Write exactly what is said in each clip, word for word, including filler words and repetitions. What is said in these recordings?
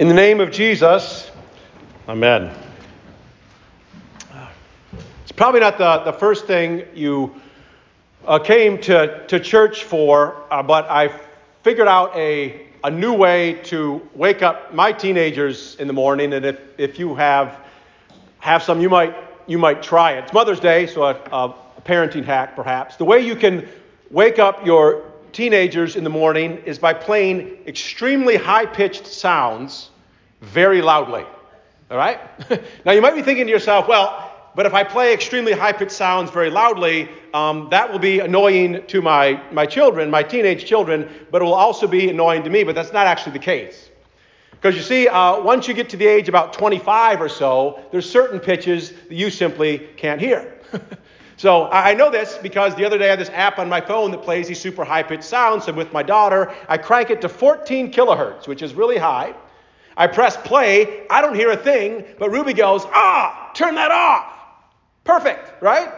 In the name of Jesus, amen. It's probably not the, the first thing you uh, came to, to church for, uh, but I figured out a, a new way to wake up my teenagers in the morning. And if, if you have have some, you might you might try it. It's Mother's Day, so a, a parenting hack perhaps. The way you can wake up your teenagers in the morning is by playing extremely high-pitched sounds very loudly. All right? Now, you might be thinking to yourself, well, but if I play extremely high-pitched sounds very loudly, um, that will be annoying to my, my children, my teenage children, but it will also be annoying to me. But that's not actually the case. Because you see, uh, once you get to the age about twenty-five or so, there's certain pitches that you simply can't hear. So I know this because the other day I had this app on my phone that plays these super high-pitched sounds. And with my daughter, I crank it to fourteen kilohertz, which is really high. I press play. I don't hear a thing, but Ruby goes, ah, turn that off. Perfect, right?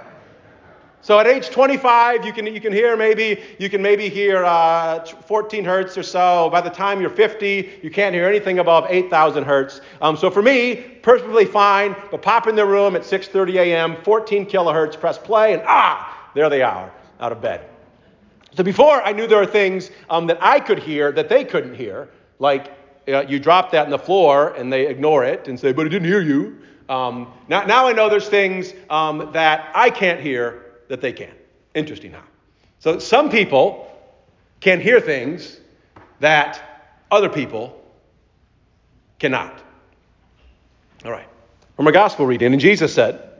So at age twenty-five, you can you can hear maybe, you can maybe hear uh, fourteen hertz or so. By the time you're fifty, you can't hear anything above eight thousand hertz. Um, so for me, perfectly fine, but pop in the room at six thirty a.m., fourteen kilohertz, press play, and ah, there they are, out of bed. So before, I knew there were things um, that I could hear that they couldn't hear, like uh, you drop that on the floor and they ignore it and say, but I didn't hear you. Um, now, now I know there's things um, that I can't hear that they can. Interesting, huh? So some people can hear things that other people cannot. All right. From a gospel reading, and Jesus said,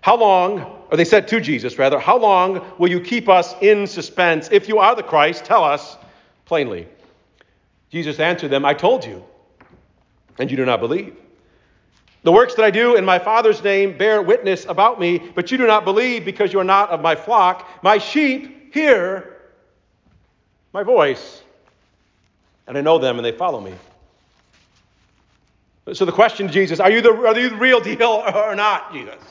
how long, or they said to Jesus rather, how long will you keep us in suspense? If you are the Christ, tell us plainly. Jesus answered them, I told you, and you do not believe. The works that I do in my Father's name bear witness about me, but you do not believe because you are not of my flock. My sheep hear my voice, and I know them, and they follow me. So the question to Jesus, are you the, are you the real deal or not, Jesus?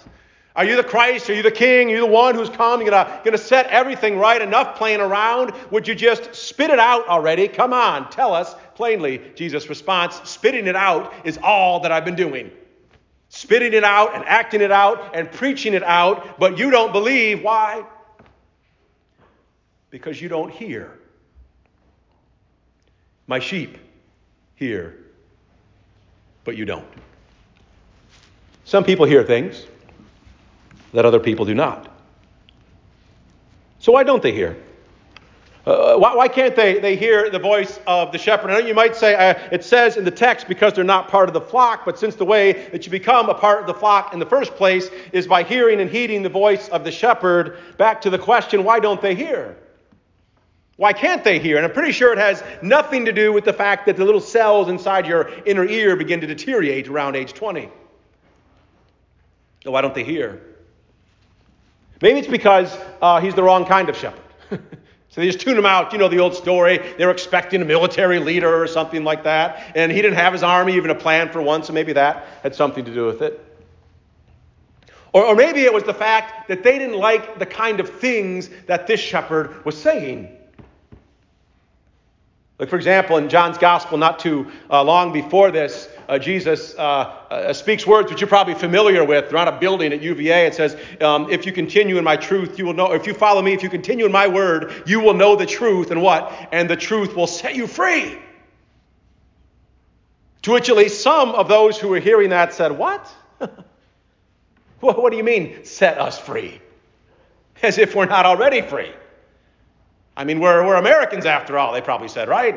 Are you the Christ? Are you the King? Are you the one who's come? You're going to set everything right? Enough playing around? Would you just spit it out already? Come on, tell us plainly. Jesus' response, spitting it out is all that I've been doing. Spitting it out and acting it out and preaching it out, but you don't believe. Why? Because you don't hear. My sheep hear, but you don't. Some people hear things that other people do not. So why don't they hear? Uh, why, why can't they, they hear the voice of the shepherd? I know you might say, uh, it says in the text because they're not part of the flock, but since the way that you become a part of the flock in the first place is by hearing and heeding the voice of the shepherd, back to the question, why don't they hear? Why can't they hear? And I'm pretty sure it has nothing to do with the fact that the little cells inside your inner ear begin to deteriorate around age twenty. So why don't they hear? Maybe it's because uh, he's the wrong kind of shepherd. So they just tune him out. You know the old story. They were expecting a military leader or something like that. And he didn't have his army, even a plan for one. So maybe that had something to do with it. Or, or maybe it was the fact that they didn't like the kind of things that this shepherd was saying. Like, for example, in John's Gospel, not too uh, long before this, Uh, Jesus uh, uh, speaks words which you're probably familiar with. They're on a building at U V A. It says, um, if you continue in my truth, you will know, if you follow me, if you continue in my word, you will know the truth. And what? And the truth will set you free. To which at least some of those who were hearing that said, what? Well, what do you mean, set us free? As if we're not already free. I mean, we're, we're Americans after all, they probably said, right?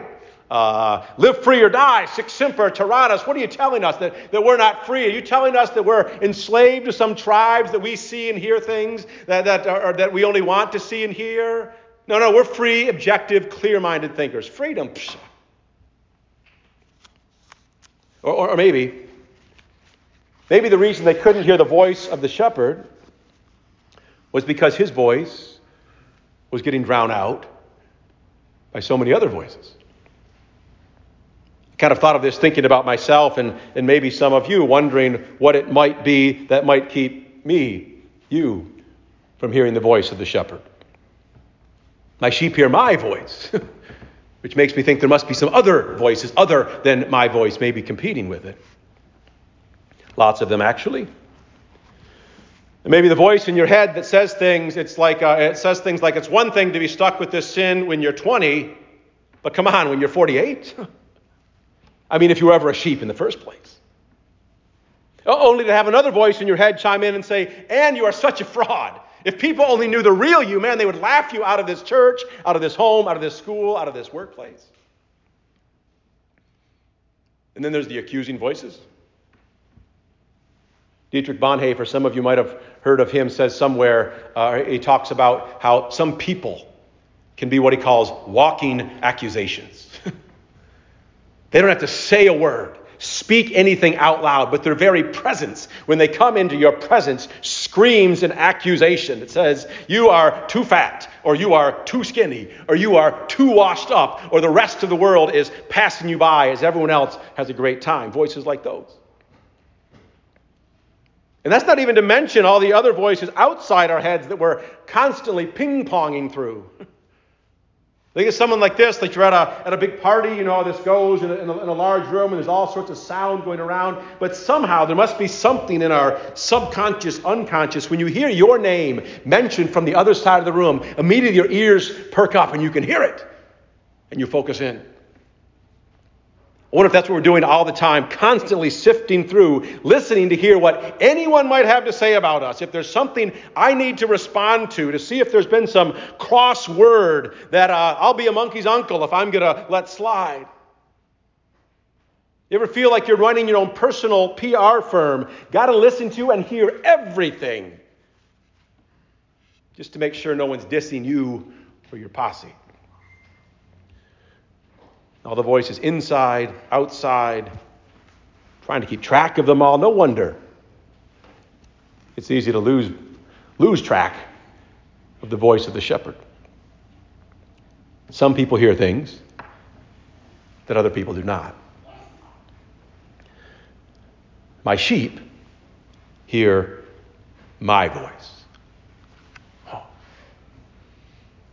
Uh, live free or die, sic semper tyrannis. What are you telling us, that, that we're not free? Are you telling us that we're enslaved to some tribes that we see and hear things that, that, are, that we only want to see and hear? No, no, we're free, objective, clear-minded thinkers. Freedom. Or, or, or maybe, maybe the reason they couldn't hear the voice of the shepherd was because his voice was getting drowned out by so many other voices. Kind of thought of this thinking about myself and, and maybe some of you wondering what it might be that might keep me, you, from hearing the voice of the shepherd. My sheep hear my voice, which makes me think there must be some other voices other than my voice maybe competing with it. Lots of them, actually. And maybe the voice in your head that says things, it's like uh, it says things like it's one thing to be stuck with this sin when you're twenty, but come on, when you're forty-eight? I mean, if you were ever a sheep in the first place. Only to have another voice in your head chime in and say, and you are such a fraud. If people only knew the real you, man, they would laugh you out of this church, out of this home, out of this school, out of this workplace. And then there's the accusing voices. Dietrich Bonhoeffer, some of you might have heard of him, says somewhere, uh, he talks about how some people can be what he calls walking accusations. They don't have to say a word, speak anything out loud, but their very presence, when they come into your presence, screams an accusation that says, you are too fat, or you are too skinny, or you are too washed up, or the rest of the world is passing you by as everyone else has a great time. Voices like those. And that's not even to mention all the other voices outside our heads that we're constantly ping-ponging through. Like it's someone like this, like you're at a, at a big party, you know how this goes, in a, in, a, in a large room, and there's all sorts of sound going around. But somehow there must be something in our subconscious, unconscious. When you hear your name mentioned from the other side of the room, immediately your ears perk up and you can hear it. And you focus in. I wonder if that's what we're doing all the time, constantly sifting through, listening to hear what anyone might have to say about us. If there's something I need to respond to, to see if there's been some crossword that uh, I'll be a monkey's uncle if I'm going to let slide. You ever feel like you're running your own personal P R firm? Got to listen to and hear everything just to make sure no one's dissing you or your posse. All the voices inside, outside, trying to keep track of them all. No wonder it's easy to lose, lose track of the voice of the shepherd. Some people hear things that other people do not. My sheep hear my voice.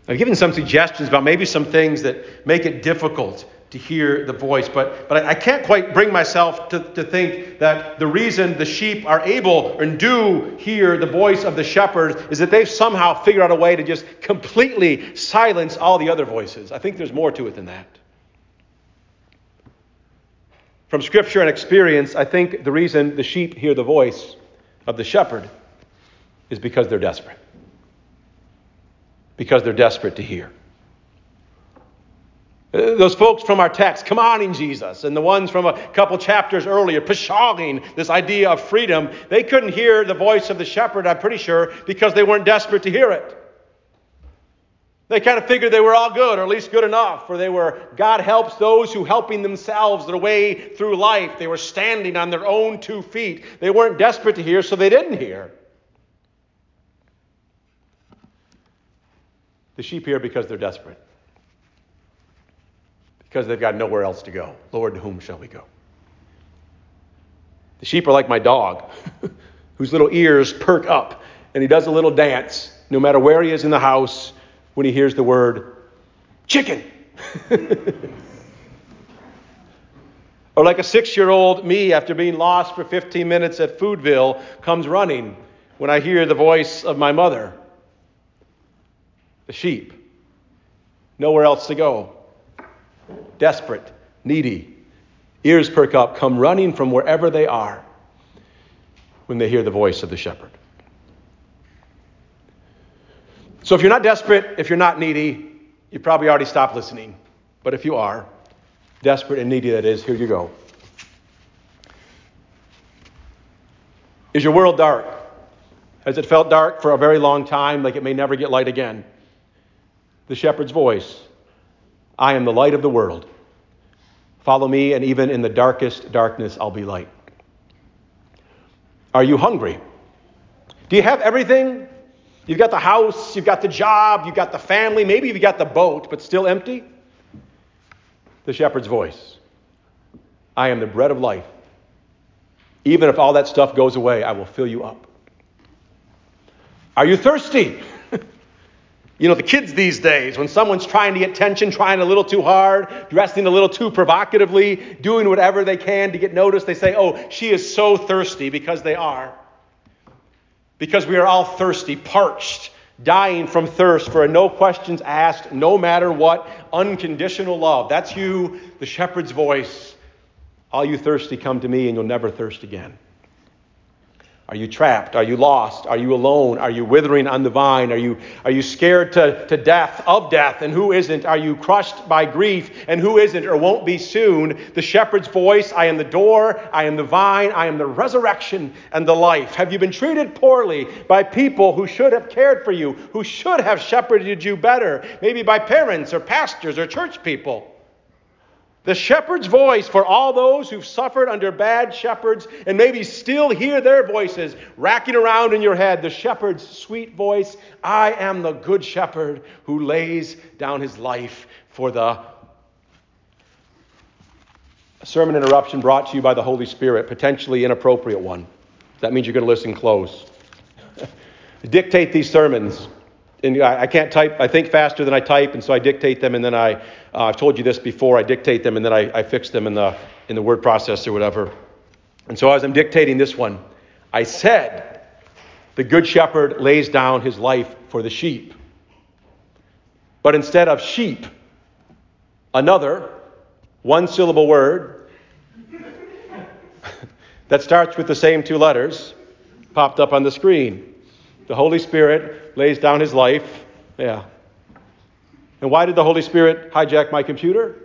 I've given some suggestions about maybe some things that make it difficult to hear the voice, but but I, I can't quite bring myself to, to think that the reason the sheep are able and do hear the voice of the shepherd is that they've somehow figured out a way to just completely silence all the other voices. I think there's more to it than that. From Scripture and experience, I think the reason the sheep hear the voice of the shepherd is because they're desperate. Because they're desperate to hear. Those folks from our text, come on in Jesus, and the ones from a couple chapters earlier, pshagging this idea of freedom, they couldn't hear the voice of the shepherd, I'm pretty sure, because they weren't desperate to hear it. They kind of figured they were all good, or at least good enough, or they were, God helps those who helping themselves their way through life. They were standing on their own two feet. They weren't desperate to hear, so they didn't hear. The sheep hear because they're desperate. Because they've got nowhere else to go. Lord, to whom shall we go? The sheep are like my dog, whose little ears perk up, and he does a little dance, no matter where he is in the house, when he hears the word, chicken. Or like a six-year-old me, after being lost for fifteen minutes at Foodville, comes running when I hear the voice of my mother. The sheep, nowhere else to go, desperate, needy, ears perk up, come running from wherever they are when they hear the voice of the shepherd. So if you're not desperate, if you're not needy, you probably already stopped listening. But if you are, desperate and needy that is, here you go. Is your world dark? Has it felt dark for a very long time, like it may never get light again? The shepherd's voice, I am the light of the world. Follow me, and even in the darkest darkness, I'll be light. Are you hungry? Do you have everything? You've got the house, you've got the job, you've got the family, maybe you've got the boat, but still empty? The shepherd's voice, I am the bread of life. Even if all that stuff goes away, I will fill you up. Are you thirsty? You know, the kids these days, when someone's trying to get attention, trying a little too hard, dressing a little too provocatively, doing whatever they can to get noticed, they say, oh, she is so thirsty, because they are. Because we are all thirsty, parched, dying from thirst for a no questions asked, no matter what, unconditional love. That's you, the shepherd's voice. All you thirsty, come to me and you'll never thirst again. Are you trapped? Are you lost? Are you alone? Are you withering on the vine? Are you are you scared to, to death, of death, and who isn't? Are you crushed by grief, and who isn't or won't be soon? The shepherd's voice, I am the door, I am the vine, I am the resurrection and the life. Have you been treated poorly by people who should have cared for you, who should have shepherded you better, maybe by parents or pastors or church people? The shepherd's voice for all those who've suffered under bad shepherds and maybe still hear their voices racking around in your head. The shepherd's sweet voice, I am the good shepherd who lays down his life for the... A sermon interruption brought to you by the Holy Spirit, potentially inappropriate one. That means you're going to listen close. Dictate these sermons. And I can't type, I think faster than I type, and so I dictate them, and then I, uh, I've told you this before, I dictate them, and then I, I fix them in the in the word processor or whatever. And so as I'm dictating this one, I said, the good shepherd lays down his life for the sheep. But instead of sheep, another one-syllable word that starts with the same two letters popped up on the screen. The Holy Spirit lays down his life. Yeah. And why did the Holy Spirit hijack my computer?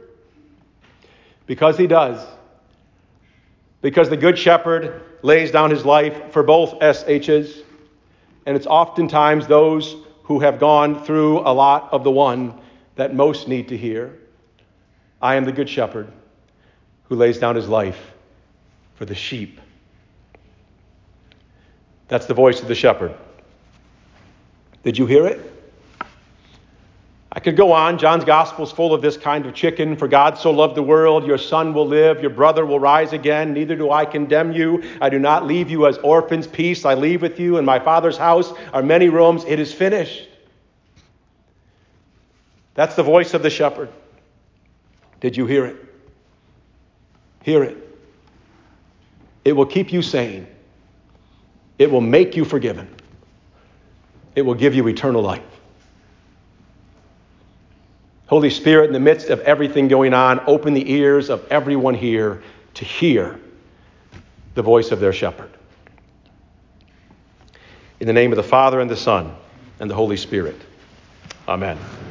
Because he does. Because the Good Shepherd lays down his life for both S H's. And it's oftentimes those who have gone through a lot of the one that most need to hear. I am the Good Shepherd who lays down his life for the sheep. That's the voice of the shepherd. Did you hear it? I could go on. John's Gospel is full of this kind of chicken. For God so loved the world, your son will live, your brother will rise again. Neither do I condemn you. I do not leave you as orphans. Peace I leave with you. In my Father's house are many rooms. It is finished. That's the voice of the shepherd. Did you hear it? Hear it. It will keep you sane. It will make you forgiven. It will give you eternal life. Holy Spirit, in the midst of everything going on, open the ears of everyone here to hear the voice of their shepherd. In the name of the Father, and the Son, and the Holy Spirit. Amen.